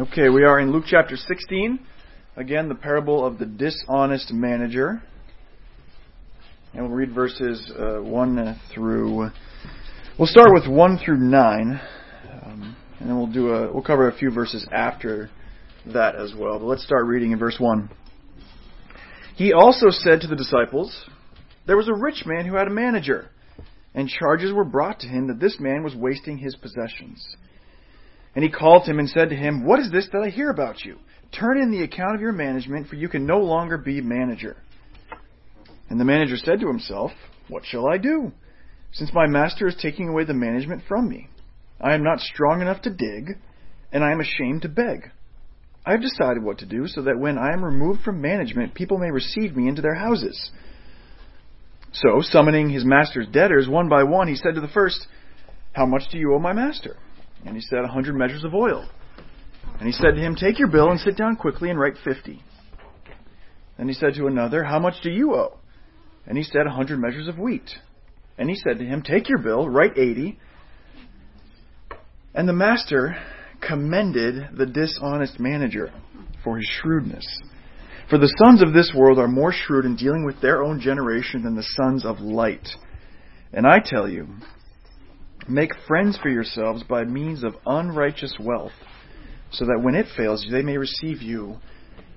Okay, we are in Luke chapter 16. Again, the parable of the dishonest manager. And we'll read verses 1 through... We'll start with 1 through 9. And then we'll cover a few verses after that as well. But let's start reading in verse 1. He also said to the disciples, "There was a rich man who had a manager, and charges were brought to him that this man was wasting his possessions. And he called him and said to him, 'What is this that I hear about you? Turn in the account of your management, for you can no longer be manager.' And the manager said to himself, 'What shall I do, since my master is taking away the management from me? I am not strong enough to dig, and I am ashamed to beg. I have decided what to do, so that when I am removed from management, people may receive me into their houses.' So, summoning his master's debtors one by one, he said to the first, 'How much do you owe my master?' And he said, 100 measures of oil. And he said to him, 'Take your bill and sit down quickly and write 50. Then he said to another, 'How much do you owe?' And he said, 100 measures of wheat. And he said to him, 'Take your bill, write 80. And the master commended the dishonest manager for his shrewdness. For the sons of this world are more shrewd in dealing with their own generation than the sons of light. And I tell you, make friends for yourselves by means of unrighteous wealth, so that when it fails they may receive you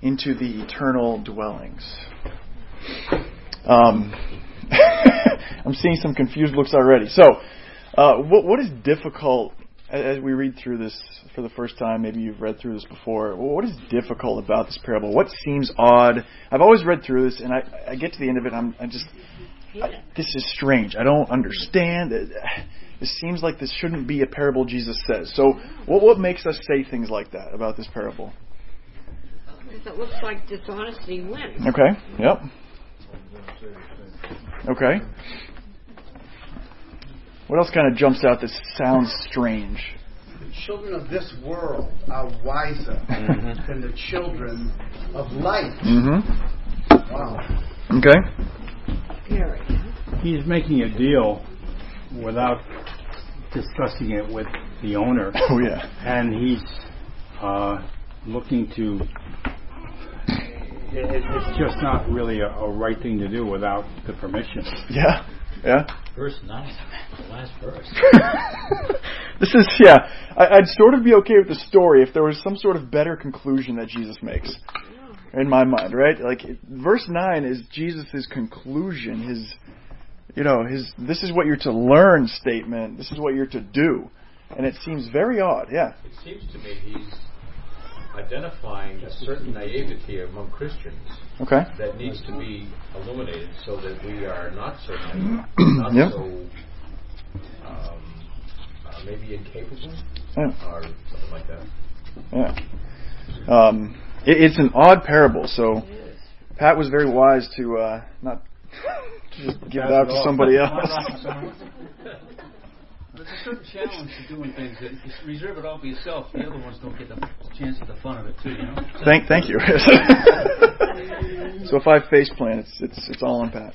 into the eternal dwellings.'" I'm seeing some confused looks already. So, what is difficult as we read through this for the first time? Maybe you've read through this before. What is difficult about this parable? What seems odd? I've always read through this, and I get to the end of it, this is strange. I don't understand. It seems like this shouldn't be a parable Jesus says. So what makes us say things like that about this parable? Because it looks like dishonesty wins. Okay, yep. Okay. What else kind of jumps out that sounds strange? The children of this world are wiser than the children of light. Mm-hmm. Wow. Okay. Scary. He's making a deal without discussing it with the owner. Oh, yeah. And he's looking to... It's just not really a right thing to do without the permission. Yeah, yeah. Verse 9, the last verse. I'd sort of be okay with the story if there was some sort of better conclusion that Jesus makes. In my mind, right? Like, verse 9 is Jesus' conclusion, his "this is what you're to learn" statement, this is what you're to do. And it seems very odd, yeah. It seems to me he's identifying a certain naivety among Christians that needs to be illuminated so that we are not so naive, not yep. so maybe incapable or something like that. Yeah. It's an odd parable, so Pat was very wise to not... Just give it out to somebody else. There's a certain challenge to doing things that you reserve it all for yourself. The other ones don't get the chance at the fun of it too, you know. Thank you. So if I face plan, it's all on Pat.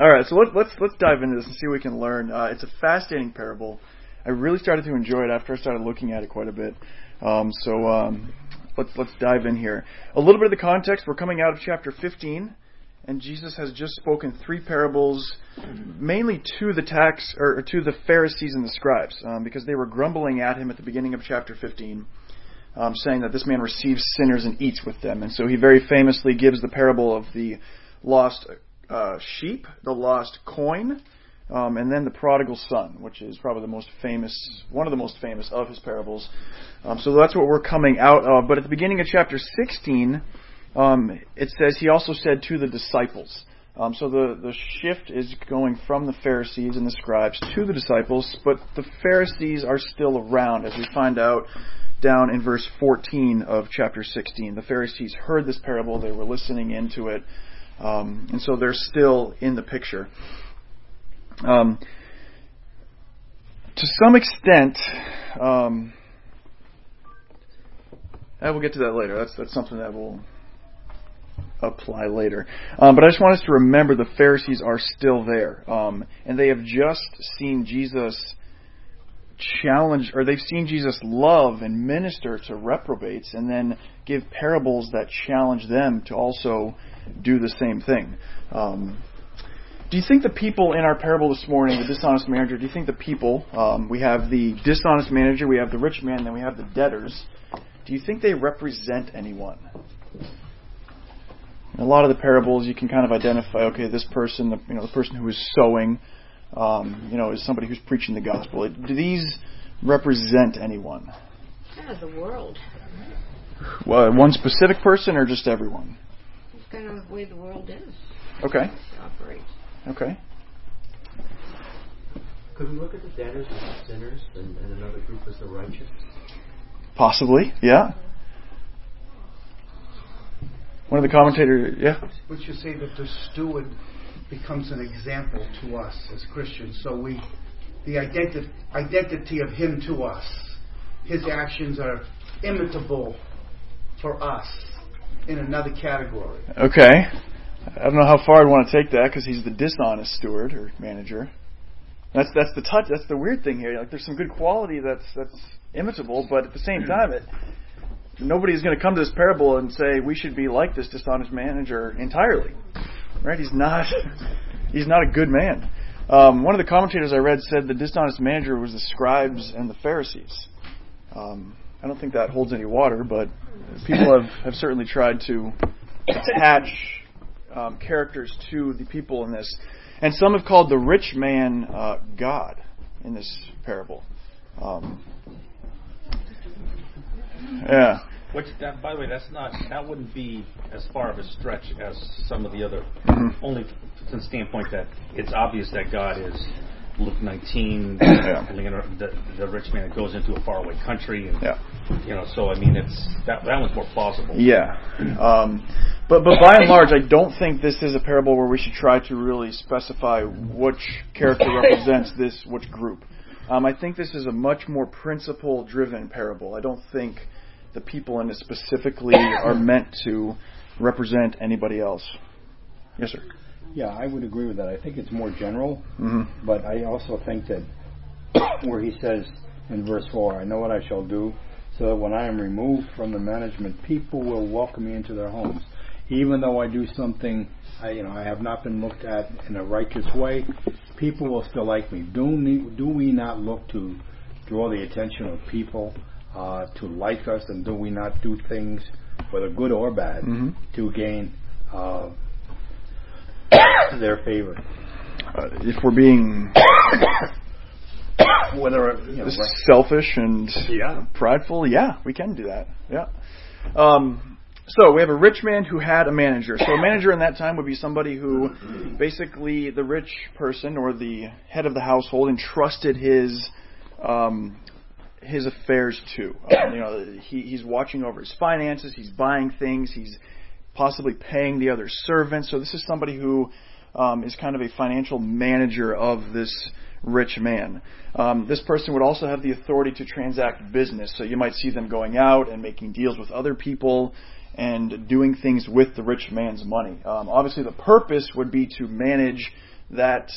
All right, so let's dive into this and see what we can learn. It's a fascinating parable. I really started to enjoy it after I started looking at it quite a bit. Let's dive in here. A little bit of the context. We're coming out of chapter 15. And Jesus has just spoken three parables, mainly to the tax or to the Pharisees and the scribes, because they were grumbling at him at the beginning of chapter 15, saying that this man receives sinners and eats with them. And so he very famously gives the parable of the lost sheep, the lost coin, and then the prodigal son, which is probably one of the most famous of his parables. So that's what we're coming out of. But at the beginning of chapter 16. It says he also said to the disciples. So the shift is going from the Pharisees and the scribes to the disciples, but the Pharisees are still around, as we find out down in verse 14 of chapter 16. The Pharisees heard this parable, they were listening into it, and so they're still in the picture. To some extent... we'll get to that later. That's something that will... apply later. But I just want us to remember the Pharisees are still there. And they have just seen Jesus challenge, or they've seen Jesus love and minister to reprobates and then give parables that challenge them to also do the same thing. Do you think the people in our parable this morning, the dishonest manager, do you think the people, we have the dishonest manager, we have the rich man, then we have the debtors, do you think they represent anyone? In a lot of the parables, you can kind of identify, okay, this person, the person who is sowing, is somebody who's preaching the gospel. Do these represent anyone? Kind of the world. Well, one specific person or just everyone? It's kind of the way the world is. Okay. It operates. Okay. Could we look at the debtors as the sinners and another group as the righteous? Possibly, yeah. One of the commentators, yeah? Would you say that the steward becomes an example to us as Christians? So the identity of him to us, his actions are imitable for us in another category. Okay. I don't know how far I'd want to take that because he's the dishonest steward or manager. That's the weird thing here. Like, there's some good quality that's imitable, but at the same time, nobody's going to come to this parable and say we should be like this dishonest manager entirely, right? He's not a good man. One of the commentators I read said the dishonest manager was the scribes and the Pharisees. I don't think that holds any water, but people have certainly tried to attach characters to the people in this. And some have called the rich man God in this parable. Yeah. Which, by the way, that wouldn't be as far of a stretch as some of the other. Mm-hmm. Only from the standpoint that it's obvious that God is Luke 19, the rich man that goes into a faraway country, and so I mean, it's that one's more plausible. Yeah, but by and large, I don't think this is a parable where we should try to really specify which character represents which group. I think this is a much more principle-driven parable. I don't think the people in it specifically are meant to represent anybody else. Yes, sir. Yeah, I would agree with that. I think it's more general, but I also think that where he says in verse 4, I know what I shall do, so that when I am removed from the management, people will welcome me into their homes. Even though I do something, I have not been looked at in a righteous way, people will still like me. Do we not look to draw the attention of people to like us, and do we not do things, whether good or bad, to gain their favor? If we're being selfish and prideful, we can do that. Yeah. So we have a rich man who had a manager. So a manager in that time would be somebody who basically the rich person or the head of the household entrusted his affairs to. He's watching over his finances. He's buying things. He's possibly paying the other servants. So this is somebody who is kind of a financial manager of this rich man. This person would also have the authority to transact business. So you might see them going out and making deals with other people and doing things with the rich man's money. Obviously, the purpose would be to manage that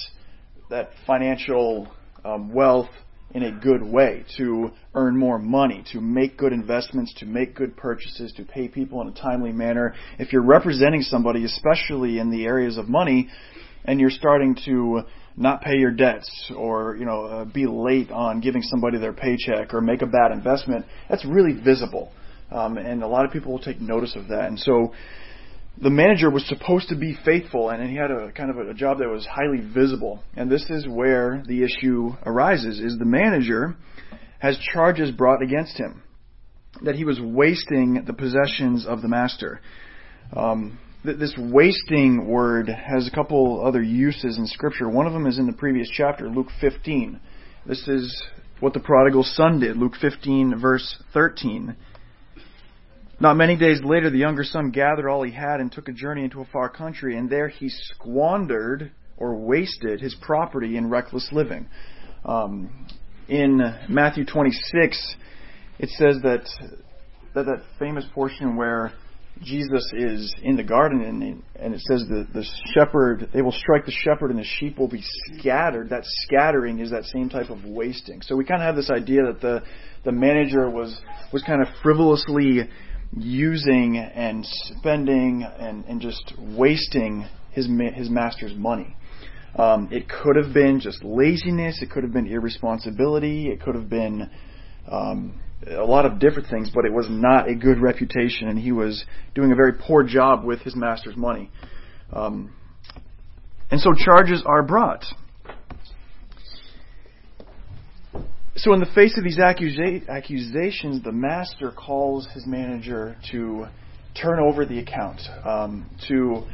financial wealth in a good way, to earn more money, to make good investments, to make good purchases, to pay people in a timely manner. If you're representing somebody, especially in the areas of money, and you're starting to not pay your debts or be late on giving somebody their paycheck or make a bad investment, that's really visible. And a lot of people will take notice of that. And so the manager was supposed to be faithful, and he had a kind of a job that was highly visible. And this is where the issue arises, is the manager has charges brought against him, that he was wasting the possessions of the master. This wasting word has a couple other uses in Scripture. One of them is in the previous chapter, Luke 15. This is what the prodigal son did, Luke 15, verse 13. Not many days later, the younger son gathered all he had and took a journey into a far country, and there he squandered or wasted his property in reckless living. In Matthew 26, it says that famous portion where Jesus is in the garden, and it says the shepherd, they will strike the shepherd and the sheep will be scattered. That scattering is that same type of wasting. So we kind of have this idea that the manager was kind of frivolously using and spending and just wasting his master's money. It could have been just laziness. It could have been irresponsibility. It could have been a lot of different things, but it was not a good reputation, and he was doing a very poor job with his master's money. And so charges are brought. So in the face of these accusations, the master calls his manager to turn over the account. I'm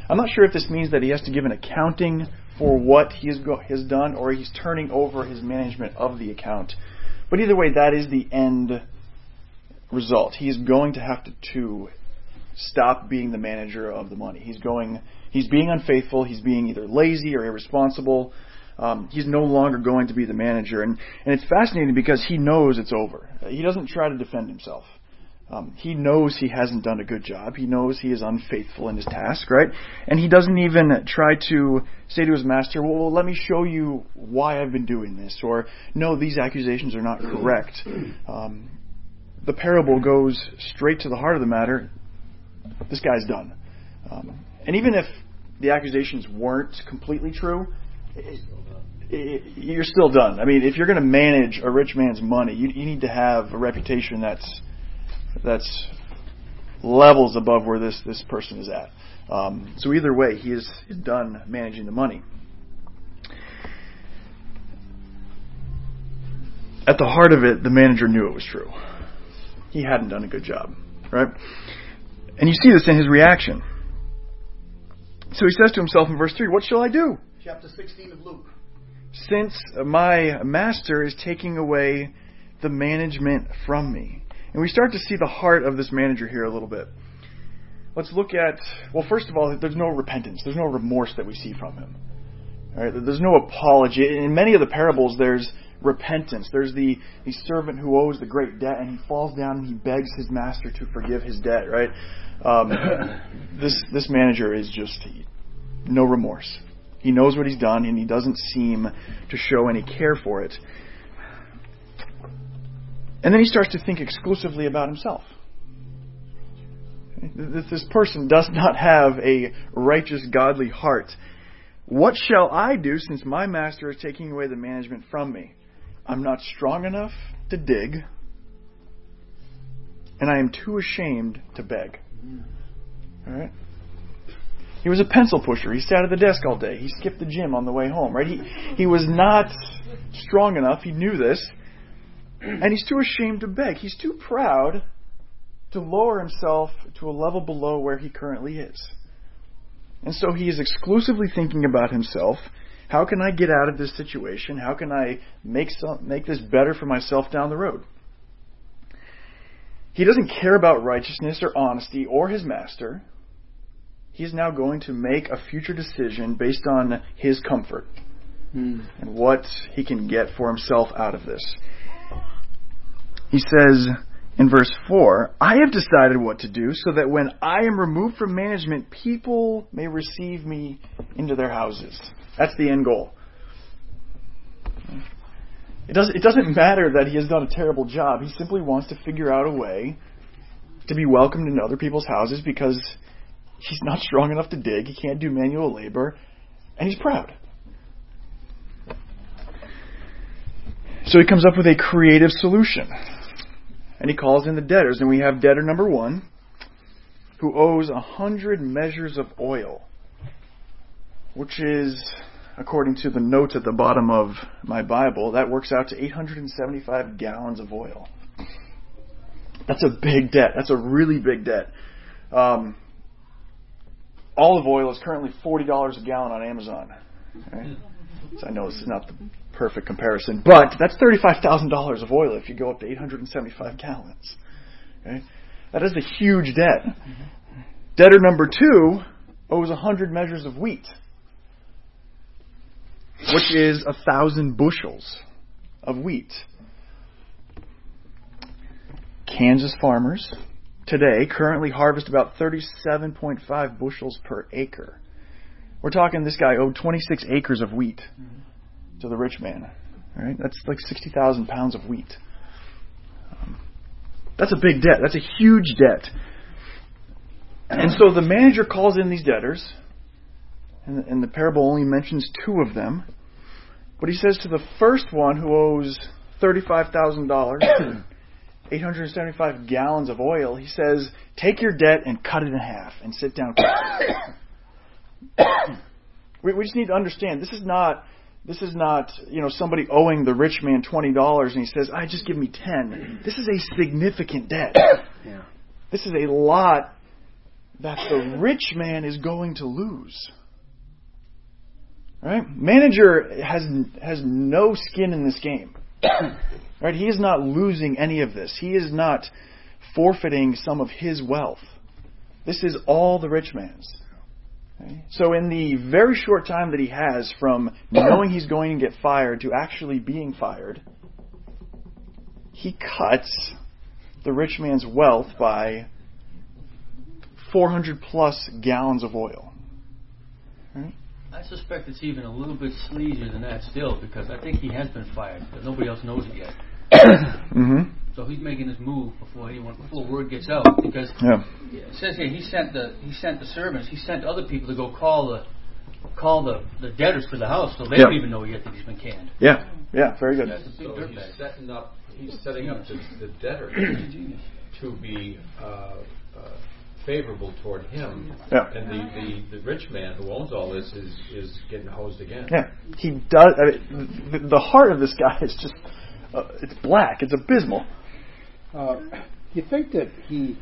not sure if this means that he has to give an accounting for what he has done, or he's turning over his management of the account. But either way, that is the end result. He's going to have to stop being the manager of the money. He's being unfaithful. He's being either lazy or irresponsible. He's no longer going to be the manager. And it's fascinating because he knows it's over. He doesn't try to defend himself. He knows he hasn't done a good job. He knows he is unfaithful in his task, right? And he doesn't even try to say to his master, well, let me show you why I've been doing this. Or, no, these accusations are not correct. The parable goes straight to the heart of the matter. This guy's done. And even if the accusations weren't completely true, you're still done. I mean, if you're going to manage a rich man's money, you need to have a reputation that's levels above where this person is at. So either way, he is done managing the money. At the heart of it, the manager knew it was true. He hadn't done a good job, right? And you see this in his reaction. So he says to himself in verse 3, what shall I do? Chapter 16 of Luke. Since my master is taking away the management from me. And we start to see the heart of this manager here a little bit. Let's look at, well, first of all, there's no repentance. There's no remorse that we see from him. All right? There's no apology. In many of the parables, there's repentance. There's the servant who owes the great debt, and he falls down and he begs his master to forgive his debt, right? This manager is just no remorse. He knows what he's done, and he doesn't seem to show any care for it. And then he starts to think exclusively about himself. This person does not have a righteous, godly heart. What shall I do since my master is taking away the management from me? I'm not strong enough to dig, and I am too ashamed to beg. All right? He was a pencil pusher. He sat at the desk all day. He skipped the gym on the way home. Right? He was not strong enough. He knew this. And he's too ashamed to beg. He's too proud to lower himself to a level below where he currently is. And so he is exclusively thinking about himself. How can I get out of this situation? How can I make this better for myself down the road? He doesn't care about righteousness or honesty or his master. He's now going to make a future decision based on his comfort and what he can get for himself out of this. He says in verse 4, I have decided what to do so that when I am removed from management, people may receive me into their houses. That's the end goal. It doesn't matter that he has done a terrible job. He simply wants to figure out a way to be welcomed into other people's houses because he's not strong enough to dig. He can't do manual labor. And he's proud. So he comes up with a creative solution. And he calls in the debtors. And we have debtor number 1, who owes 100 measures of oil, which is, according to the notes at the bottom of my Bible, that works out to 875 gallons of oil. That's a big debt. That's a really big debt. Olive oil is currently $40 a gallon on Amazon. Right? So I know this is not the perfect comparison, but that's $35,000 of oil if you go up to 875 gallons. Okay? That is a huge debt. Mm-hmm. Debtor number 2 owes 100 measures of wheat, which is 1,000 bushels of wheat. Kansas farmers today currently harvest about 37.5 bushels per acre. We're talking this guy owed 26 acres of wheat to the rich man. All right? That's like 60,000 pounds of wheat. That's a big debt. That's a huge debt. And so the manager calls in these debtors, and the parable only mentions two of them. But he says to the first one who owes $35,000 and 875 gallons of oil, he says, take your debt and cut it in half and sit down. We just need to understand, this is not, you know, somebody owing the rich man $20 and he says, just give me 10. This is a significant debt. Yeah. This is a lot that the rich man is going to lose. Right? Manager has no skin in this game. Right? He is not losing any of this. He is not forfeiting some of his wealth. This is all the rich man's. Okay? So in the very short time that he has from knowing he's going to get fired to actually being fired, he cuts the rich man's wealth by 400 plus gallons of oil. Right? I suspect it's even a little bit sleazier than that still, because I think he has been fired, but nobody else knows it yet. Mm-hmm. So he's making his move before word gets out, because it says here he sent the servants, he sent other people to go call the debtors to the house, so they don't even know yet that he's been canned. Yeah, yeah, very good. So he's setting up the debtor to be favorable toward him, and the rich man who owns all this is getting hosed again. Yeah, he does. I mean, the heart of this guy is just it's black. It's abysmal. You think that he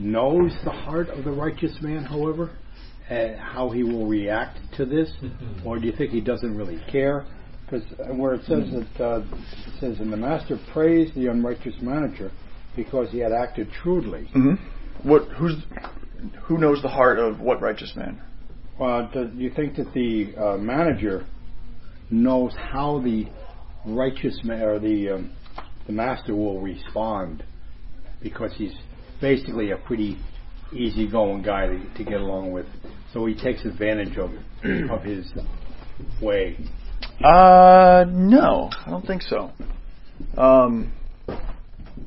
knows the heart of the righteous man, however, and how he will react to this, or do you think he doesn't really care? Because where it says that it says, and the master praised the unrighteous manager because he had acted shrewdly. Mm-hmm. Who knows the heart of what righteous man? Do you think that the manager knows how the righteous man or the master will respond? Because he's basically a pretty easygoing guy to get along with, so he takes advantage of his way. No, I don't think so.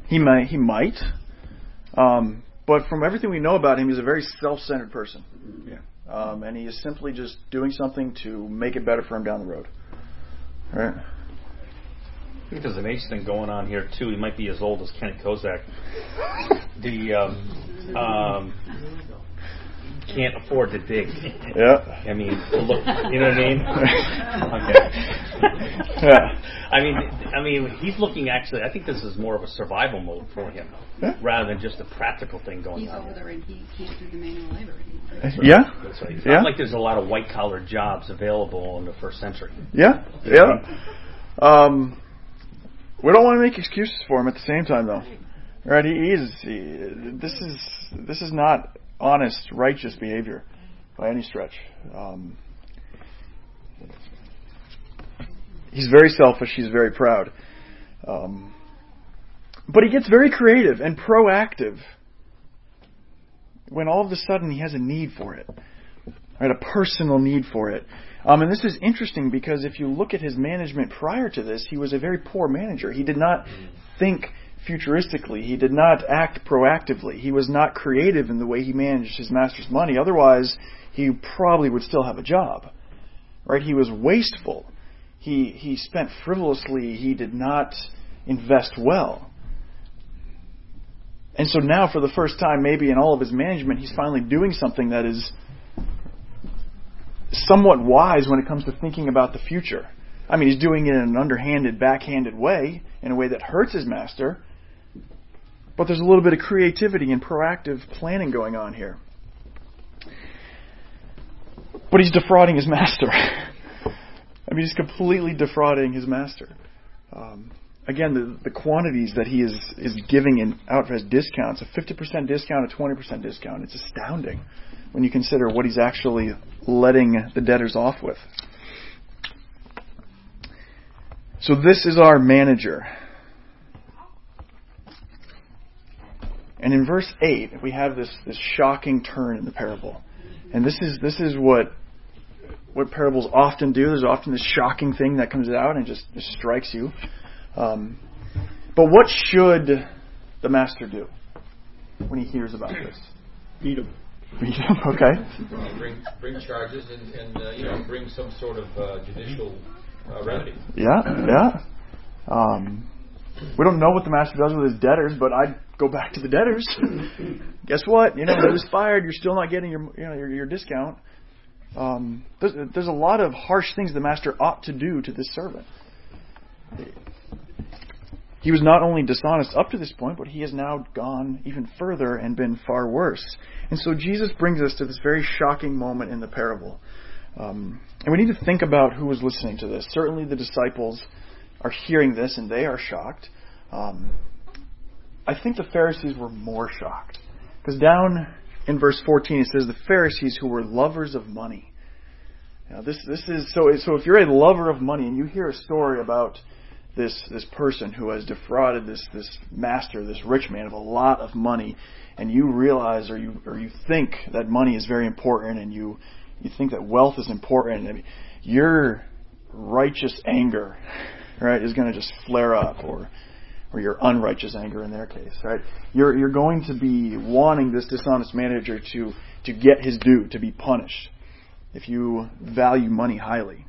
He might. But from everything we know about him, he's a very self-centered person. Yeah. And he is simply just doing something to make it better for him down the road. All right. I think there's an age thing going on here, too. He might be as old as Kenneth Kozak. Can't afford to dig. Yeah. I mean, look, you know what I mean? Okay. Yeah. I mean, he's looking actually. I think this is more of a survival mode for him, rather than just a practical thing going on. He's over there and he can't do the manual labor anymore. Right? Yeah. That's right. It's not like there's a lot of white collar jobs available in the first century. Yeah. Yeah. We don't want to make excuses for him at the same time, though. Right? This is not honest, righteous behavior by any stretch. He's very selfish. He's very proud. But he gets very creative and proactive when all of a sudden he has a need for it, right? A personal need for it. And this is interesting because if you look at his management prior to this, he was a very poor manager. He did not think futuristically. He did not act proactively. He was not creative in the way he managed his master's money. Otherwise, he probably would still have a job. Right? He was wasteful. He spent frivolously. He did not invest well. And so now, for the first time, maybe in all of his management, he's finally doing something that is somewhat wise when it comes to thinking about the future. I mean, he's doing it in an underhanded, backhanded way, in a way that hurts his master. But there's a little bit of creativity and proactive planning going on here. But he's defrauding his master. I mean, he's completely defrauding his master. Again, the quantities that he is giving out as discounts, a 50% discount, a 20% discount, it's astounding when you consider what he's actually letting the debtors off with. So this is our manager. And in verse 8, we have this shocking turn in the parable. And this is what parables often do. There's often this shocking thing that comes out and just strikes you. But what should the master do when he hears about this? Beat him. Beat him, okay. Bring charges and bring some sort of judicial remedy. Yeah. We don't know what the master does with his debtors, but I'd go back to the debtors. Guess what? He was fired. You're still not getting your discount. There's a lot of harsh things the master ought to do to this servant. He was not only dishonest up to this point, but he has now gone even further and been far worse. And so Jesus brings us to this very shocking moment in the parable. And we need to think about who was listening to this. Certainly the disciples are hearing this and they are shocked. I think the Pharisees were more shocked. Because down in verse 14 it says the Pharisees who were lovers of money. Now this is so if you're a lover of money and you hear a story about this person who has defrauded this master, this rich man of a lot of money, and you realize or you think that money is very important and you think that wealth is important, I mean, your righteous anger, right, is going to just flare up, or your unrighteous anger in their case, right? You're going to be wanting this dishonest manager to get his due, to be punished, if you value money highly.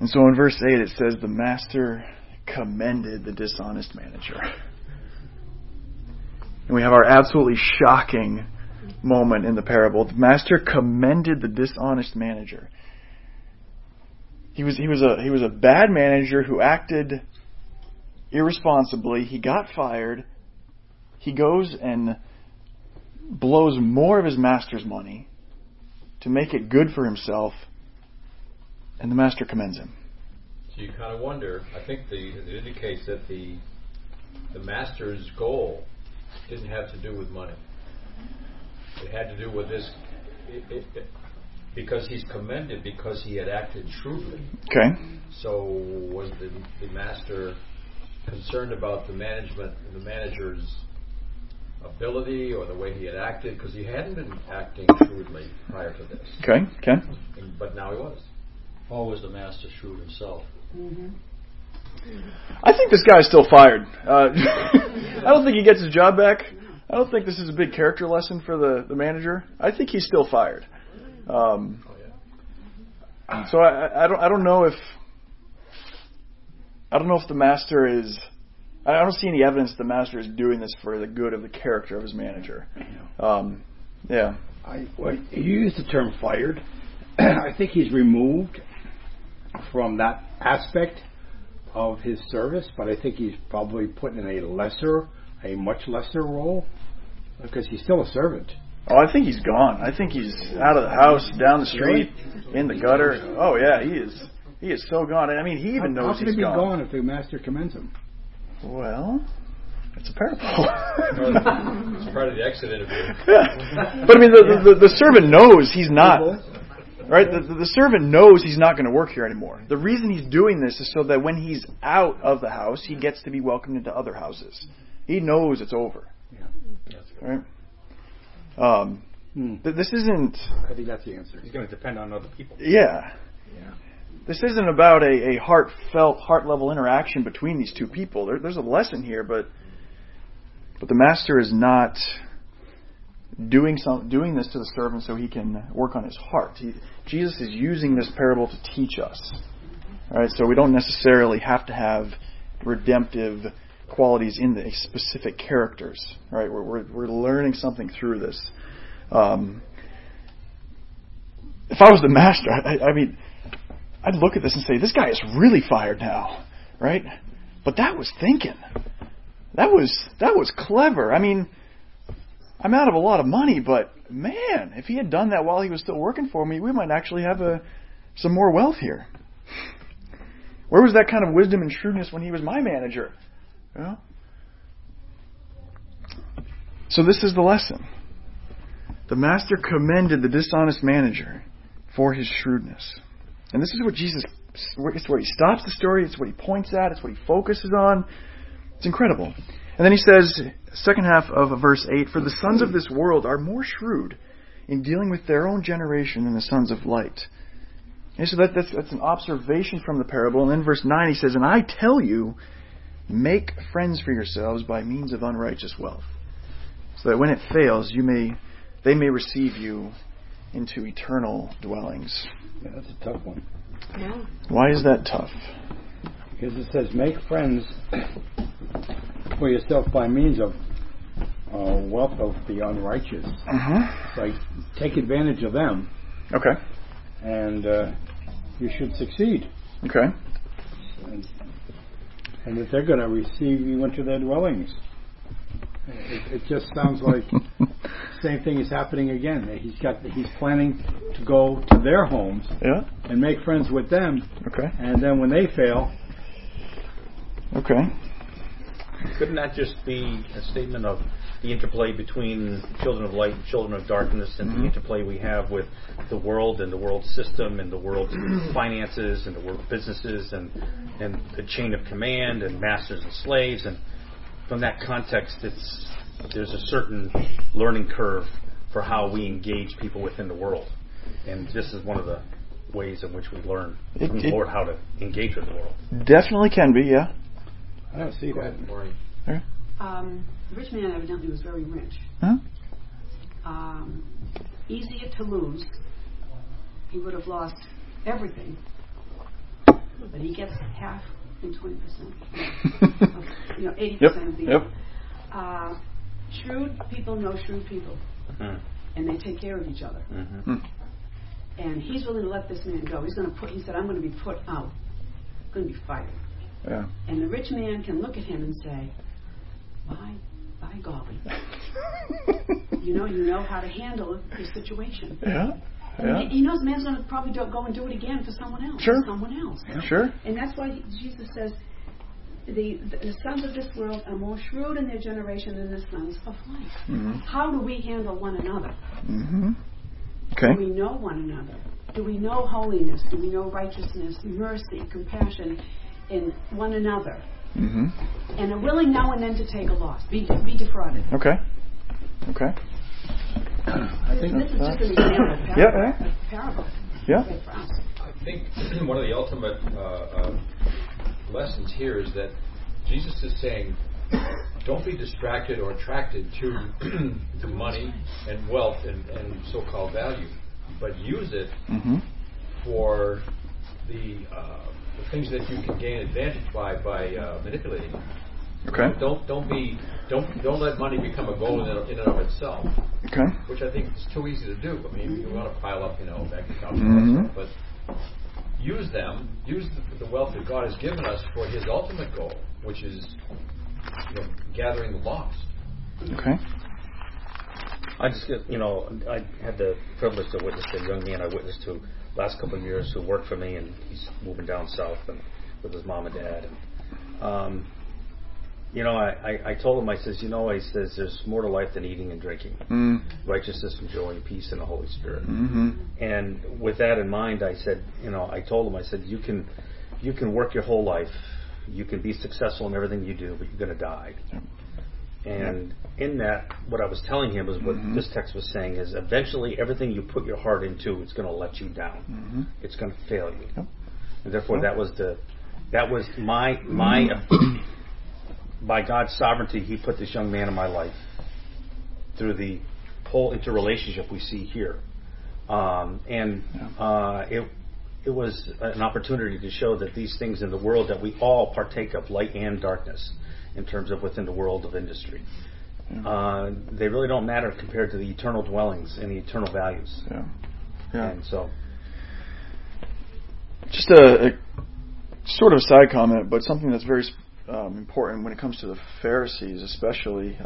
And so in verse 8 it says, the master commended the dishonest manager. And we have our absolutely shocking moment in the parable. The master commended the dishonest manager. He was a bad manager who acted irresponsibly. He got fired. He goes and blows more of his master's money to make it good for himself, and the master commends him. So you kind of wonder. I think it indicates that the master's goal didn't have to do with money. It had to do with this. Because he's commended because he had acted shrewdly. Okay. So was the master concerned about the manager's ability or the way he had acted? Because he hadn't been acting shrewdly prior to this. Okay. But now he was. Or was the master shrewd himself? Mm-hmm. I think this guy's still fired. I don't think he gets his job back. I don't think this is a big character lesson for the manager. I think he's still fired. So I don't know if the master is. I don't see any evidence that the master is doing this for the good of the character of his manager. Yeah. You used the term fired. I think he's removed from that aspect of his service, but I think he's probably put in a much lesser role, because he's still a servant. Oh, I think he's gone. I think he's out of the house, down the street, in the gutter. Oh, yeah, he is. He is so gone. I mean, he even knows he's gone. How could he be gone if the master commends him? Well, it's a parable. It's part of the exit interview. Yeah. But I mean, the servant knows he's not. Right? The servant knows he's not going to work here anymore. The reason he's doing this is so that when he's out of the house, he gets to be welcomed into other houses. He knows it's over. Yeah. That's good. Right? This isn't. I think that's the answer. He's going to depend on other people. Yeah. This isn't about a heartfelt, heart level interaction between these two people. There's a lesson here, but the master is not doing this to the servant so he can work on his heart. Jesus is using this parable to teach us. All right, so we don't necessarily have to have redemptive qualities in the specific characters, right? We're learning something through this. If I was the master, I mean, I'd look at this and say, this guy is really fired now, right? But that was thinking. That was clever. I mean, I'm out of a lot of money, but man, if he had done that while he was still working for me, we might actually have some more wealth here. Where was that kind of wisdom and shrewdness when he was my manager? Yeah. So this is the lesson. The master commended the dishonest manager for his shrewdness. And this is what Jesus, it's where he stops the story, it's what he points at, it's what he focuses on. It's incredible. And then he says, second half of verse 8, "For the sons of this world are more shrewd in dealing with their own generation than the sons of light." And so that's an observation from the parable. And then verse 9 he says, "And I tell you, make friends for yourselves by means of unrighteous wealth, so that when it fails, they may receive you into eternal dwellings." Yeah, that's a tough one. Yeah. Why is that tough? Because it says, make friends for yourself by means of wealth of the unrighteous. Uh-huh. Like, take advantage of them. Okay. And you should succeed. Okay. And that they're going to receive you into their dwellings. It just sounds like same thing is happening again. He's planning to go to their homes, yeah, and make friends with them. Okay. And then when they fail, okay. Couldn't that just be a statement of the interplay between children of light and children of darkness, and the interplay we have with the world and the world system and the world's finances and the world businesses and the chain of command and masters and slaves? And from that context, there's a certain learning curve for how we engage people within the world, and this is one of the ways in which we learn from the Lord how to engage with the world. Definitely can be, yeah. I don't see that. Okay. The rich man evidently was very rich. Huh? Easier to lose. He would have lost everything, but he gets half. 20%, you know, 80% of the shrewd people know shrewd people, and they take care of each other. Mm-hmm. And he's willing to let this man go. He said, "I'm going to be put out. I'm going to be fired." Yeah. And the rich man can look at him and say, "By golly, you know how to handle your situation." Yeah. Yeah. He knows man's going to probably go and do it again for someone else. Sure. Yeah. Sure. And that's why Jesus says the sons of this world are more shrewd in their generation than the sons of light. Mm-hmm. How do we handle one another? Mm-hmm. Okay. Do we know one another? Do we know holiness? Do we know righteousness, mercy, compassion in one another? Mm-hmm. And are willing now and then to take a loss, be defrauded. Okay. Okay. I think this is just an example of parable. Yeah. I think one of the ultimate lessons here is that Jesus is saying, don't be distracted or attracted to the money and wealth and so-called value, but use it for the things that you can gain advantage by manipulating. Okay. Don't let money become a goal in and of itself. Okay. Which I think is too easy to do. I mean, you want to pile up, bank accounts, but use them. Use the wealth that God has given us for His ultimate goal, which is gathering the lost. Okay. I just I had the privilege to witness a young man I witnessed to last couple of years who worked for me, and he's moving down south and with his mom and dad, and I told him, I says, there's more to life than eating and drinking. Righteousness and joy and peace in the Holy Spirit. Mm-hmm. And with that in mind, I said, I told him, you can work your whole life. You can be successful in everything you do, but you're going to die. And in that, what I was telling him was what this text was saying is eventually everything you put your heart into, it's going to let you down. It's going to fail you. And therefore, that was my by God's sovereignty, He put this young man in my life through the whole interrelationship we see here. It was an opportunity to show that these things in the world that we all partake of, light and darkness, in terms of within the world of industry, they really don't matter compared to the eternal dwellings and the eternal values. Yeah. Yeah. And so, just a sort of side comment, but something that's very important when it comes to the Pharisees, especially.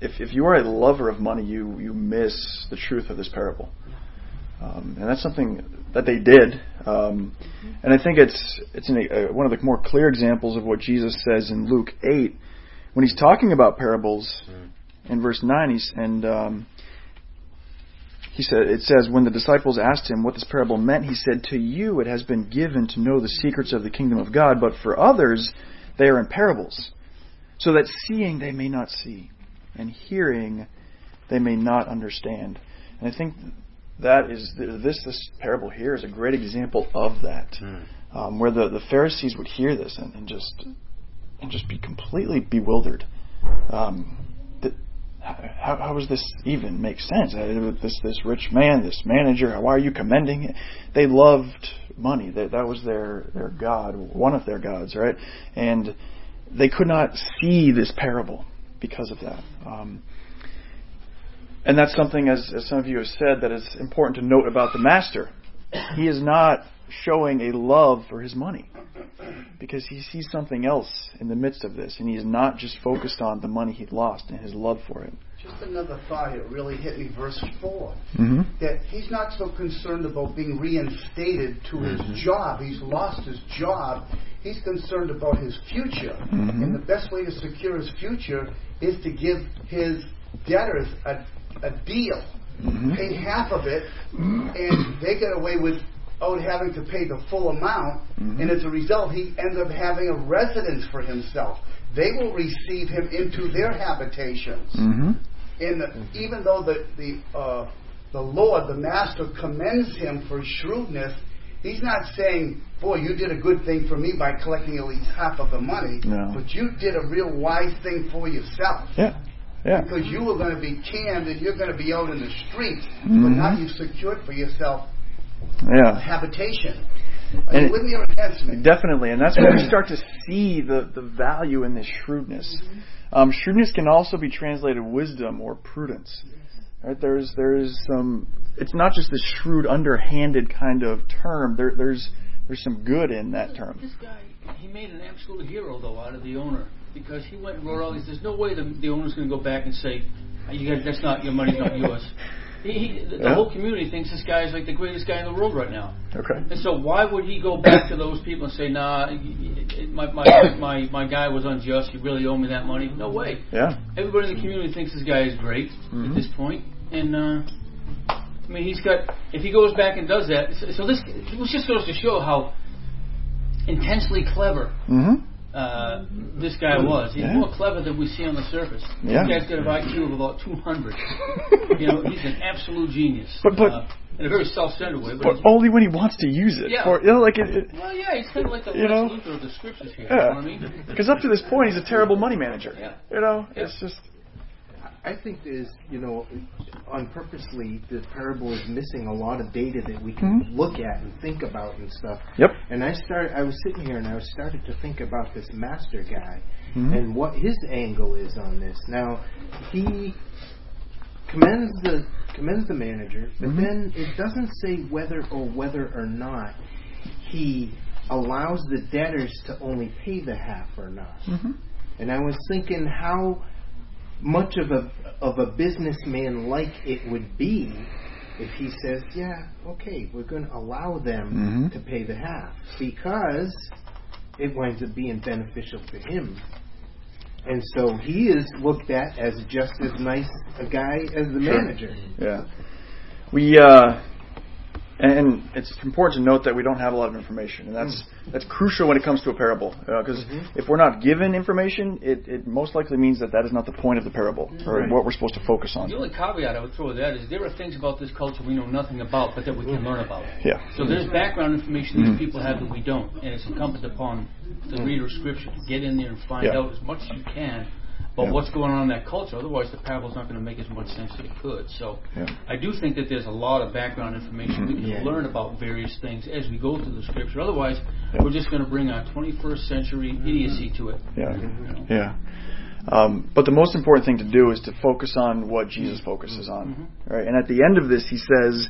If you are a lover of money, you miss the truth of this parable, and that's something that they did. And I think it's one of the more clear examples of what Jesus says in Luke 8 when he's talking about parables in verse 9. It says, when the disciples asked him what this parable meant, he said, "To you it has been given to know the secrets of the kingdom of God, but for others." They are in parables, so that seeing they may not see, and hearing they may not understand. And I think that is this parable here is a great example of that, where the Pharisees would hear this and just be completely bewildered. How does this even make sense? This rich man, this manager, why are you commending him? They loved money. That was their god, one of their gods, right? And they could not see this parable because of that. And that's something, as some of you have said, that is important to note about the master. He is not showing a love for his money, because he sees something else in the midst of this, and he's not just focused on the money he lost and his love for it. Just another thought here really hit me, verse 4, that he's not so concerned about being reinstated to his job. He's lost his job. He's concerned about his future, and the best way to secure his future is to give his debtors a deal, pay half of it, and they get away with having to pay the full amount, and as a result he ends up having a residence for himself. They will receive him into their habitations, and even though the Lord, the master, commends him for shrewdness, he's not saying, boy, you did a good thing for me by collecting at least half of the money. No. But you did a real wise thing for yourself. Yeah. Because you were going to be canned and you're going to be out in the street, but now you've secured for yourself habitation. Are you with me or against me? Definitely, and that's when we start to see the value in this shrewdness. Shrewdness can also be translated wisdom or prudence. Right? There is some. It's not just this shrewd, underhanded kind of term. There's some good in that term. This guy, he made an absolute hero though out of the owner, because he went and wrote all these. There's no way the owner's going to go back and say, "You guys, that's not your money, not yours." The whole community thinks this guy is like the greatest guy in the world right now. Okay. And so why would he go back to those people and say, nah, my guy was unjust, he really owed me that money? No way. Yeah. Everybody in the community thinks this guy is great at this point. And, I mean, he's got, if he goes back and does that, so this just goes to show how intensely clever this guy was. He's more clever than we see on the surface. This guy's got an IQ of about 200. You know, he's an absolute genius. But in a very self-centered way. But only when he wants to use it. Yeah. Or, you know, like he's kind of like the Lex Luther of the scriptures here. Yeah. You know what I mean? Because up to this point, he's a terrible money manager. Yeah. You know, it's just. I think there's, on purposely, the parable is missing a lot of data that we can look at and think about and stuff. Yep. And I was sitting here and I started to think about this master guy and what his angle is on this. Now, he commends the manager, but then it doesn't say whether or not he allows the debtors to only pay the half or not. And I was thinking how much of a businessman like it would be if he says, we're going to allow them to pay the half, because it winds up being beneficial to him. And so he is looked at as just as nice a guy as the manager. Yeah. We and it's important to note that we don't have a lot of information, and that's crucial when it comes to a parable, because if we're not given information, it most likely means that is not the point of the parable, or what we're supposed to focus on. The only caveat I would throw to that is there are things about this culture we know nothing about, but that we can learn about. Yeah. So there's background information that people have that we don't, and it's incumbent upon the reader of Scripture to get in there and find out as much as you can about what's going on in that culture. Otherwise, the parable's not going to make as much sense as it could. So I do think that there's a lot of background information we can learn about various things as we go through the Scripture. Otherwise, we're just going to bring our 21st century idiocy to it. Yeah. But the most important thing to do is to focus on what Jesus focuses on. Right? And at the end of this, he says,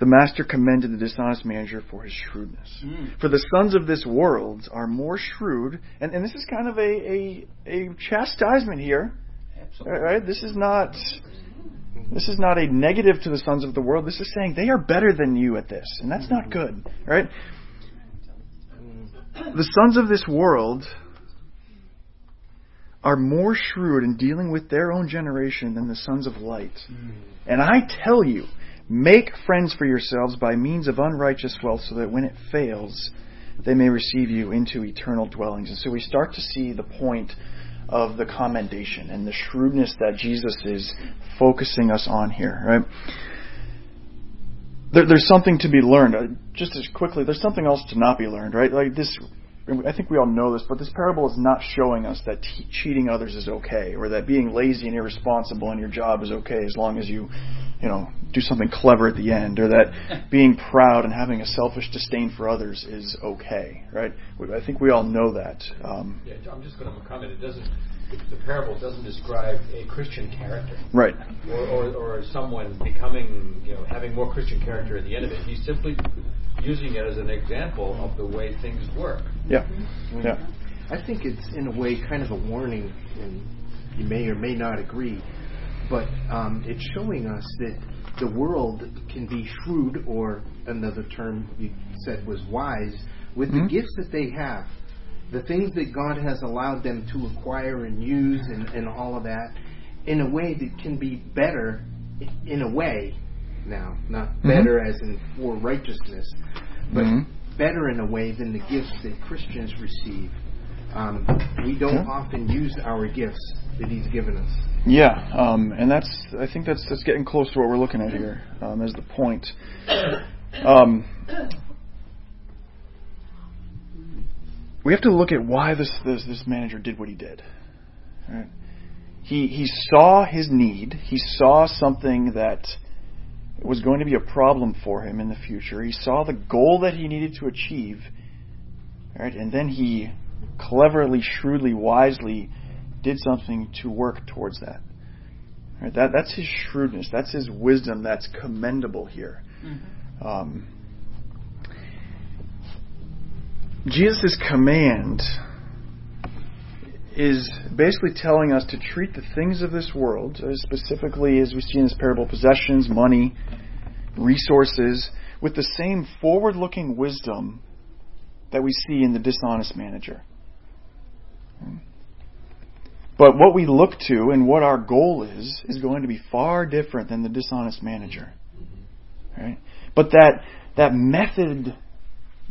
the master commended the dishonest manager for his shrewdness. For the sons of this world are more shrewd, and this is kind of a chastisement here. Absolutely. Right? This is not a negative to the sons of the world. This is saying they are better than you at this, and that's not good. Right? The sons of this world are more shrewd in dealing with their own generation than the sons of light. And I tell you, make friends for yourselves by means of unrighteous wealth, so that when it fails, they may receive you into eternal dwellings. And so we start to see the point of the commendation and the shrewdness that Jesus is focusing us on here, right? There's something to be learned. Just as quickly, there's something else to not be learned, right? Like this, I think we all know this, but this parable is not showing us that cheating others is okay, or that being lazy and irresponsible in your job is okay as long as you do something clever at the end, or that being proud and having a selfish disdain for others is okay, right? I think we all know that. I'm just going to comment. The parable doesn't describe a Christian character, right? Or someone becoming, having more Christian character at the end of it. He's simply using it as an example of the way things work. Yeah, yeah. I think it's in a way kind of a warning, and you may or may not agree, but it's showing us that the world can be shrewd, or another term you said was wise, with the gifts that they have. The things that God has allowed them to acquire and use and all of that in a way that can be better in a way now. Not better as in for righteousness, but better in a way than the gifts that Christians receive. We don't often use our gifts that He's given us. Yeah, and I think that's getting close to what we're looking at here as the point. We have to look at why this manager did what he did. Right? He saw his need. He saw something that was going to be a problem for him in the future. He saw the goal that he needed to achieve. Right? And then he cleverly, shrewdly, wisely did something to work towards that. Right? That's his shrewdness. That's his wisdom. That's commendable here. Mm-hmm. Jesus' command is basically telling us to treat the things of this world, specifically as we see in this parable, possessions, money, resources, with the same forward-looking wisdom that we see in the dishonest manager. But what we look to and what our goal is going to be far different than the dishonest manager. Right? But that method,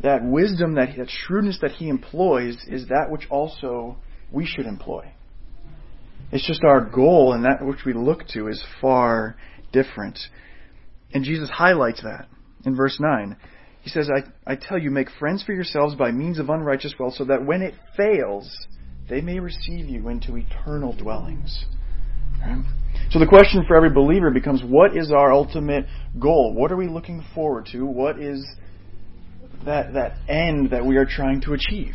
that wisdom, that shrewdness that he employs is that which also we should employ. It's just our goal, and that which we look to is far different. And Jesus highlights that in verse 9. He says, I tell you, make friends for yourselves by means of unrighteous wealth, so that when it fails, they may receive you into eternal dwellings. Right? So the question for every believer becomes, what is our ultimate goal? What are we looking forward to? What is that end that we are trying to achieve?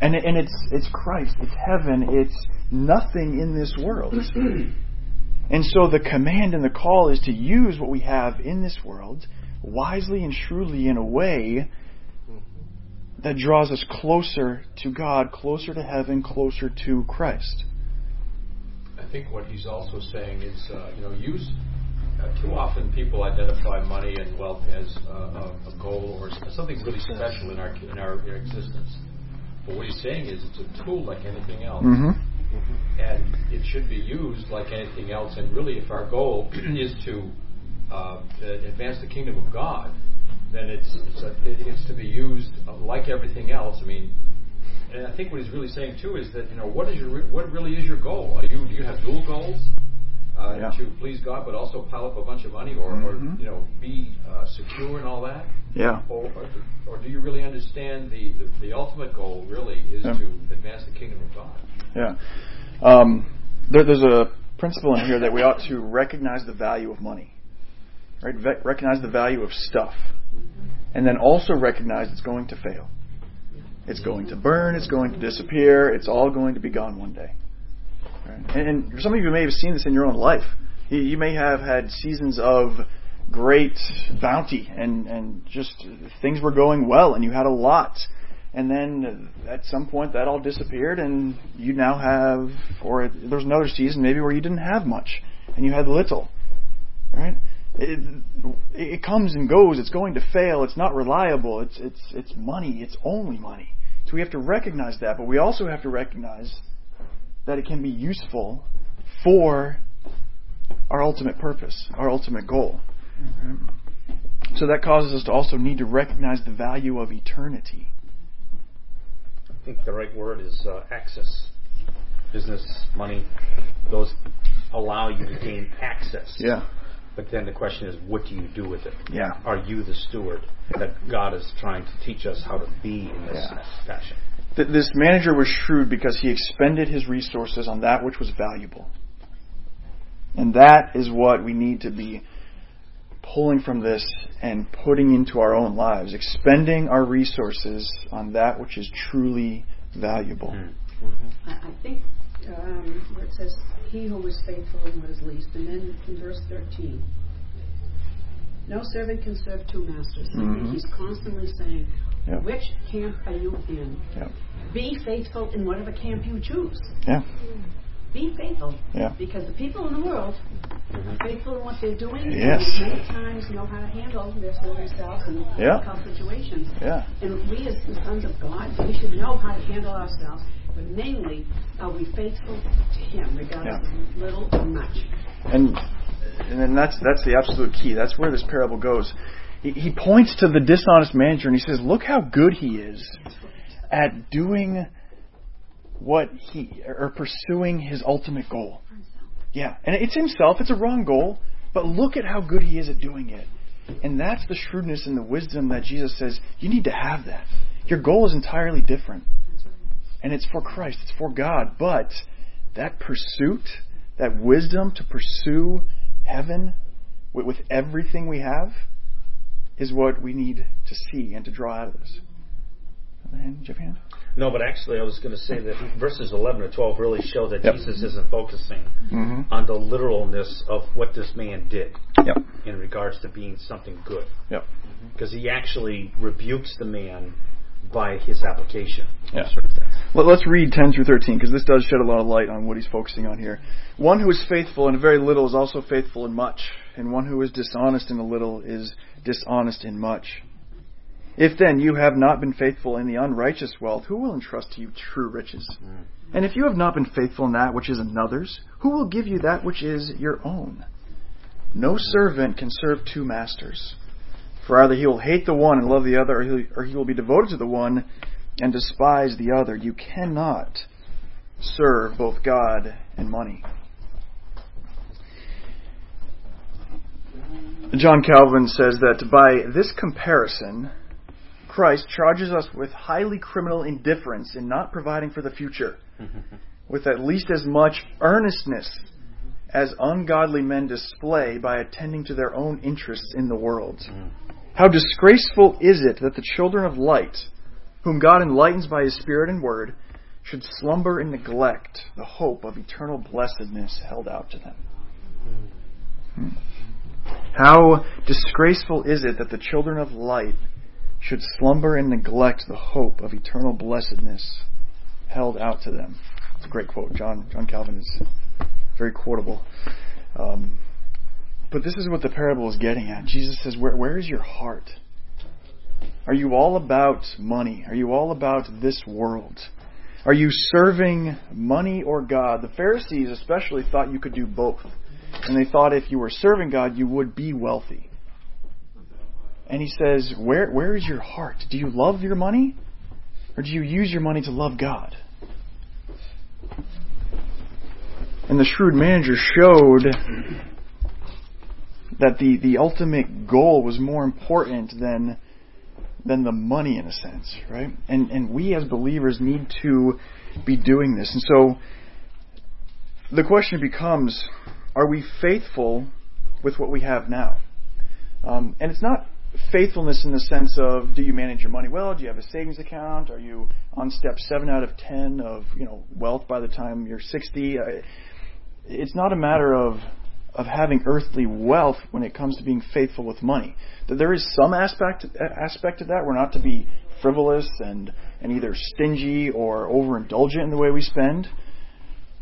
And it's Christ, it's heaven, it's nothing in this world. And so the command and the call is to use what we have in this world wisely and shrewdly in a way that draws us closer to God, closer to heaven, closer to Christ. I think what he's also saying is, use... too often people identify money and wealth as a goal or something really special in our existence. But what he's saying is it's a tool like anything else. Mm-hmm. And it should be used like anything else. And really, if our goal is to advance the kingdom of God, then it's to be used like everything else. I mean, and I think what he's really saying too is that what really is your goal? Do you have dual goals? To please God, but also pile up a bunch of money, or be secure and all that. Yeah. Or do you really understand the ultimate goal? Really is to advance the kingdom of God. Yeah. There's a principle in here that we ought to recognize the value of money, right? Recognize the value of stuff, and then also recognize it's going to fail. It's going to burn. It's going to disappear. It's all going to be gone one day. And some of you may have seen this in your own life. You may have had seasons of great bounty and just things were going well and you had a lot. And then at some point that all disappeared and you now have, or there's another season maybe where you didn't have much and you had little. Right? It comes and goes. It's going to fail. It's not reliable. It's money. It's only money. So we have to recognize that, but we also have to recognize that it can be useful for our ultimate purpose, our ultimate goal. Mm-hmm. So that causes us to also need to recognize the value of eternity. think the right word is access. Business, money, those allow you to gain access. Yeah. But then the question is, what do you do with it? Yeah. Are you the steward that God is trying to teach us how to be in this fashion? This manager was shrewd because he expended his resources on that which was valuable. And that is what we need to be pulling from this and putting into our own lives. Expending our resources on that which is truly valuable. Mm-hmm. I think where it says, he who was faithful in what is least, and then in verse 13, no servant can serve two masters. Mm-hmm. He's constantly saying, yep. Which camp are you in? Yep. Be faithful in whatever camp you choose. Yeah. Be faithful. Yeah. Because the people in the world are faithful in what they're doing. Yes. And many times know how to handle their selves and difficult situations. Yeah. And we as the sons of God, we should know how to handle ourselves. But mainly, are we faithful to Him regardless of little or much? And that's the absolute key. That's where this parable goes. He points to the dishonest manager and he says, look how good he is at doing what he, or pursuing his ultimate goal. Yeah, and it's himself, it's a wrong goal, but look at how good he is at doing it. And that's the shrewdness and the wisdom that Jesus says, you need to have that. Your goal is entirely different. And it's for Christ, it's for God. But that pursuit, that wisdom to pursue heaven with everything we have is what we need to see and to draw out of this. Did you have a hand? No, but actually I was going to say that verses 11 or 12 really show that Jesus isn't focusing on the literalness of what this man did in regards to being something good. Because he actually rebukes the man by his application. Yeah. Let's read 10 through 13, because this does shed a lot of light on what he's focusing on here. One who is faithful in very little is also faithful in much, and one who is dishonest in a little is dishonest in much. If then you have not been faithful in the unrighteous wealth, who will entrust to you true riches? And if you have not been faithful in that which is another's, who will give you that which is your own? No servant can serve two masters. For either he will hate the one and love the other, or he will be devoted to the one and despise the other. You cannot serve both God and money. John Calvin says that by this comparison, Christ charges us with highly criminal indifference in not providing for the future, with at least as much earnestness as ungodly men display by attending to their own interests in the world. How disgraceful is it that the children of light, whom God enlightens by His Spirit and Word, should slumber and neglect the hope of eternal blessedness held out to them. How disgraceful is it that the children of light should slumber and neglect the hope of eternal blessedness held out to them. It's a great quote. John Calvin is very quotable. But this is what the parable is getting at. Jesus says, where is your heart? Are you all about money? Are you all about this world? Are you serving money or God? The Pharisees especially thought you could do both. And they thought if you were serving God, you would be wealthy. And he says, where is your heart? Do you love your money? Or do you use your money to love God? And the shrewd manager showed that the ultimate goal was more important than the money in a sense, right? And we as believers need to be doing this. And so the question becomes, are we faithful with what we have now? And it's not faithfulness in the sense of, do you manage your money well? Do you have a savings account? Are you on step 7 out of 10 of wealth by the time you're 60? It's not a matter of having earthly wealth when it comes to being faithful with money. There is some aspect of that. We're not to be frivolous and either stingy or overindulgent in the way we spend.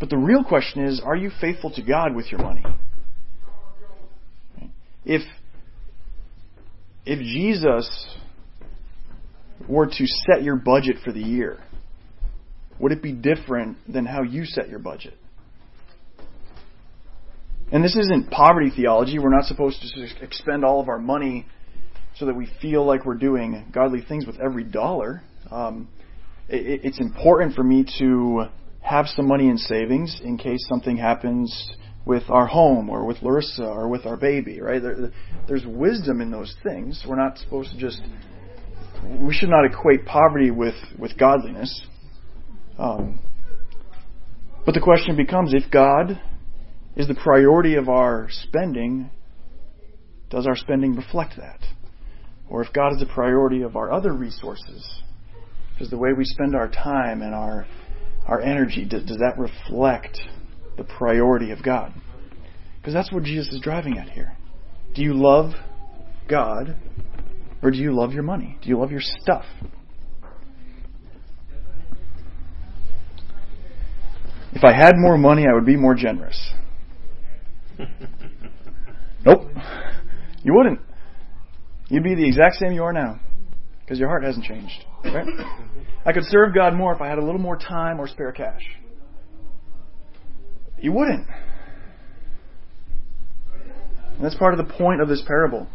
But the real question is, are you faithful to God with your money? If Jesus were to set your budget for the year, would it be different than how you set your budget? And this isn't poverty theology. We're not supposed to expend all of our money so that we feel like we're doing godly things with every dollar. it's important for me to have some money in savings in case something happens with our home or with Larissa or with our baby, right? There's wisdom in those things. We're not supposed to just... We should not equate poverty with godliness. But the question becomes, if God is the priority of our spending, does our spending reflect that? Or if God is the priority of our other resources, does the way we spend our time and our energy, does that reflect the priority of God? Because that's what Jesus is driving at here. Do you love God, or do you love your money? Do you love your stuff? If I had more money, I would be more generous. Nope. You wouldn't. You'd be the exact same you are now, because your heart hasn't changed, right? I could serve God more if I had a little more time or spare cash. You wouldn't. And that's part of the point of this parable.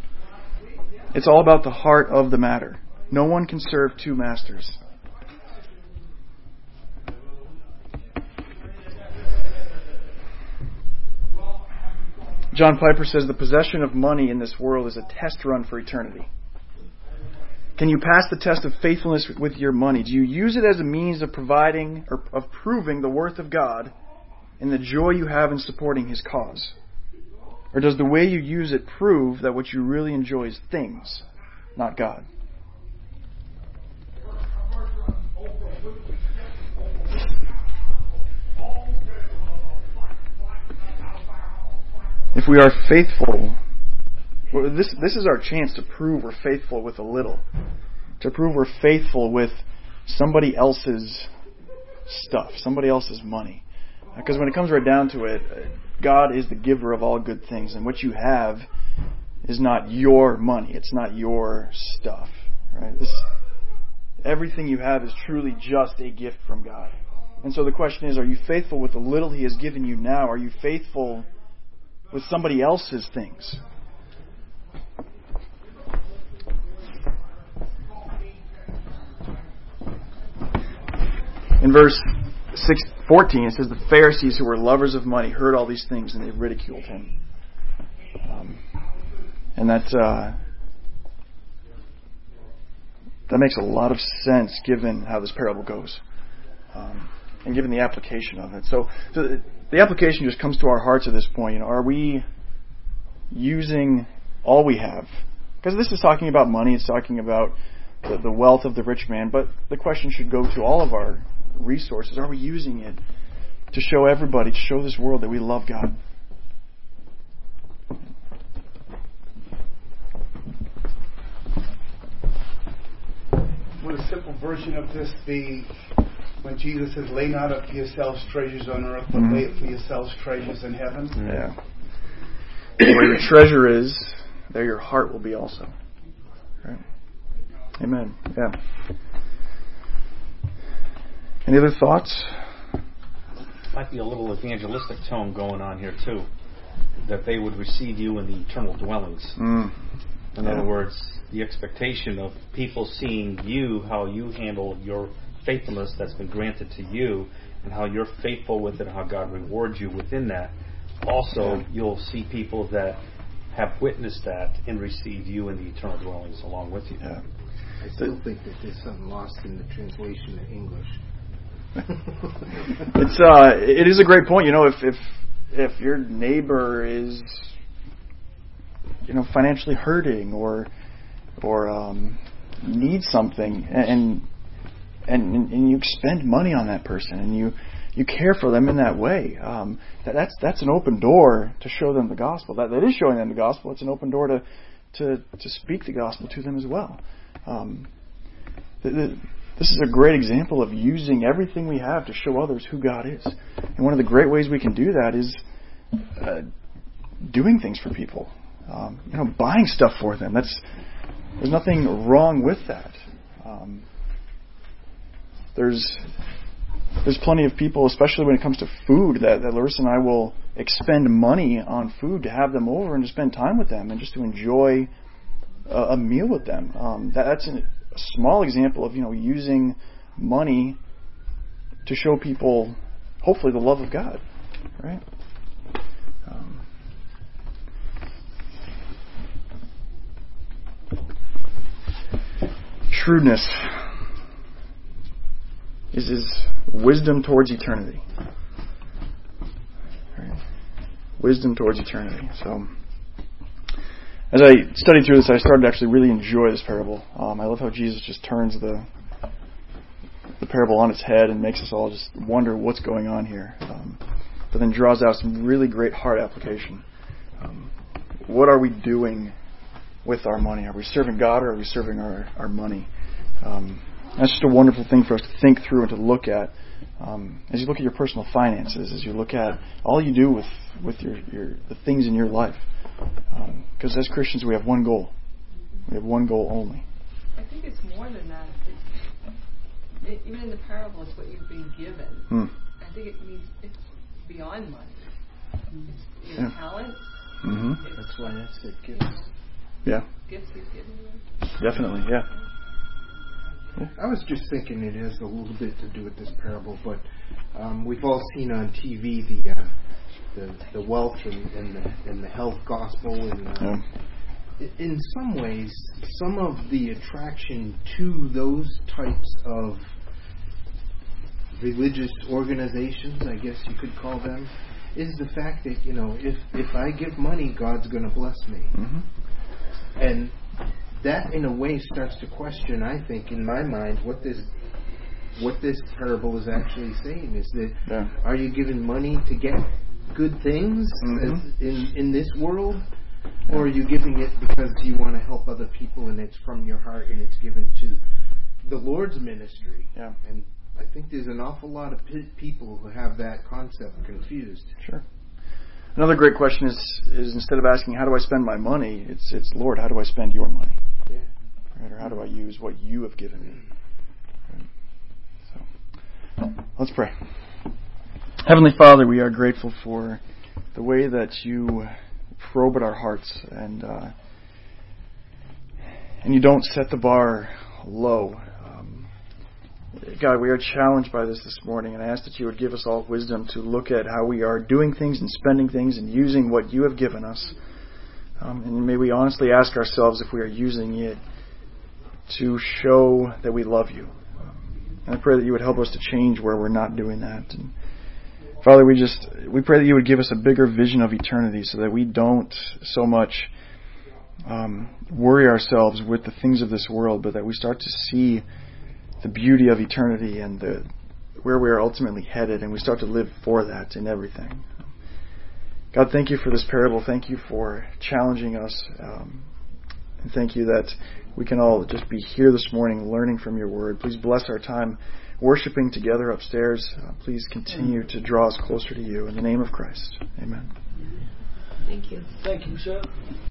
It's all about the heart of the matter. No one can serve two masters. John Piper says, the possession of money in this world is a test run for eternity. Can you pass the test of faithfulness with your money? Do you use it as a means of providing or of proving the worth of God and the joy you have in supporting His cause? Or does the way you use it prove that what you really enjoy is things, not God? If we are faithful, well, this is our chance to prove we're faithful with a little. To prove we're faithful with somebody else's stuff, somebody else's money. Because when it comes right down to it, God is the giver of all good things. And what you have is not your money. It's not your stuff. Right? Everything you have is truly just a gift from God. And so the question is, are you faithful with the little He has given you now? Are you faithful with somebody else's things? In verse 6:14, it says, the Pharisees who were lovers of money heard all these things and they ridiculed Him. And that makes a lot of sense given how this parable goes. And given the application of it. So the application just comes to our hearts at this point. You know, are we using all we have? Because this is talking about money. It's talking about the wealth of the rich man. But the question should go to all of our resources. Are we using it to show everybody, to show this world that we love God? With a simple version of this, when Jesus says, lay not up for yourselves treasures on earth, but lay up for yourselves treasures in heaven. Yeah. Where your treasure is, there your heart will be also. Right? Amen. Yeah. Any other thoughts? Might be a little evangelistic tone going on here, too. That they would receive you in the eternal dwellings. In other words, the expectation of people seeing you, how you handle your faithfulness that's been granted to you and how you're faithful with it and how God rewards you within that. Also, you'll see people that have witnessed that and received you in the eternal dwellings along with you. Yeah. I still think that there's something lost in the translation in English. It is a great point. You know, if your neighbor is, you know, financially hurting or needs something and you expend money on that person, and you care for them in that way. That's an open door to show them the gospel. That is showing them the gospel. It's an open door to speak the gospel to them as well. This is a great example of using everything we have to show others who God is. And one of the great ways we can do that is doing things for people. Buying stuff for them. There's nothing wrong with that. There's plenty of people, especially when it comes to food, that Larissa and I will expend money on food to have them over and to spend time with them and just to enjoy a meal with them. That's a small example of using money to show people, hopefully, the love of God, right? Shrewdness is his wisdom towards eternity. Right? Wisdom towards eternity. So, as I studied through this, I started to actually really enjoy this parable. I love how Jesus just turns the parable on its head and makes us all just wonder what's going on here. But then draws out some really great heart application. What are we doing with our money? Are we serving God, or are we serving our money? That's just a wonderful thing for us to think through and to look at. As you look at your personal finances, as you look at all you do with the things in your life. Because as Christians, we have one goal. We have one goal only. I think it's more than that. Even in the parable, it's what you've been given. I think it means it's beyond money. It's your talent. Mm-hmm. That's why that's the gift. Yeah. Gifts he's given you. Definitely, yeah. I was just thinking it has a little bit to do with this parable, but we've all seen on TV the wealth and the health gospel, and in some ways, some of the attraction to those types of religious organizations, I guess you could call them, is the fact that, you know, if I give money, God's going to bless me. Mm-hmm. And that, in a way, starts to question, I think, in my mind, what this parable is actually saying is that are you giving money to get good things in this world, or are you giving it because you want to help other people and it's from your heart and it's given to the Lord's ministry? Yeah. And I think there's an awful lot of people who have that concept confused. Sure. Another great question is instead of asking, how do I spend my money, it's Lord, how do I spend your money? Yeah. Right? Or how do I use what you have given me? Right. So, let's pray. Heavenly Father, we are grateful for the way that you probe at our hearts, and you don't set the bar low. God, we are challenged by this morning, and I ask that you would give us all wisdom to look at how we are doing things and spending things and using what you have given us. And may we honestly ask ourselves if we are using it to show that we love you. And I pray that you would help us to change where we're not doing that. And Father, we pray that you would give us a bigger vision of eternity so that we don't so much worry ourselves with the things of this world, but that we start to see the beauty of eternity and where we are ultimately headed, and we start to live for that in everything. God, thank you for this parable. Thank you for challenging us. And thank you that we can all just be here this morning learning from your word. Please bless our time worshiping together upstairs. Please continue to draw us closer to you. In the name of Christ, amen. Thank you. Thank you, sir.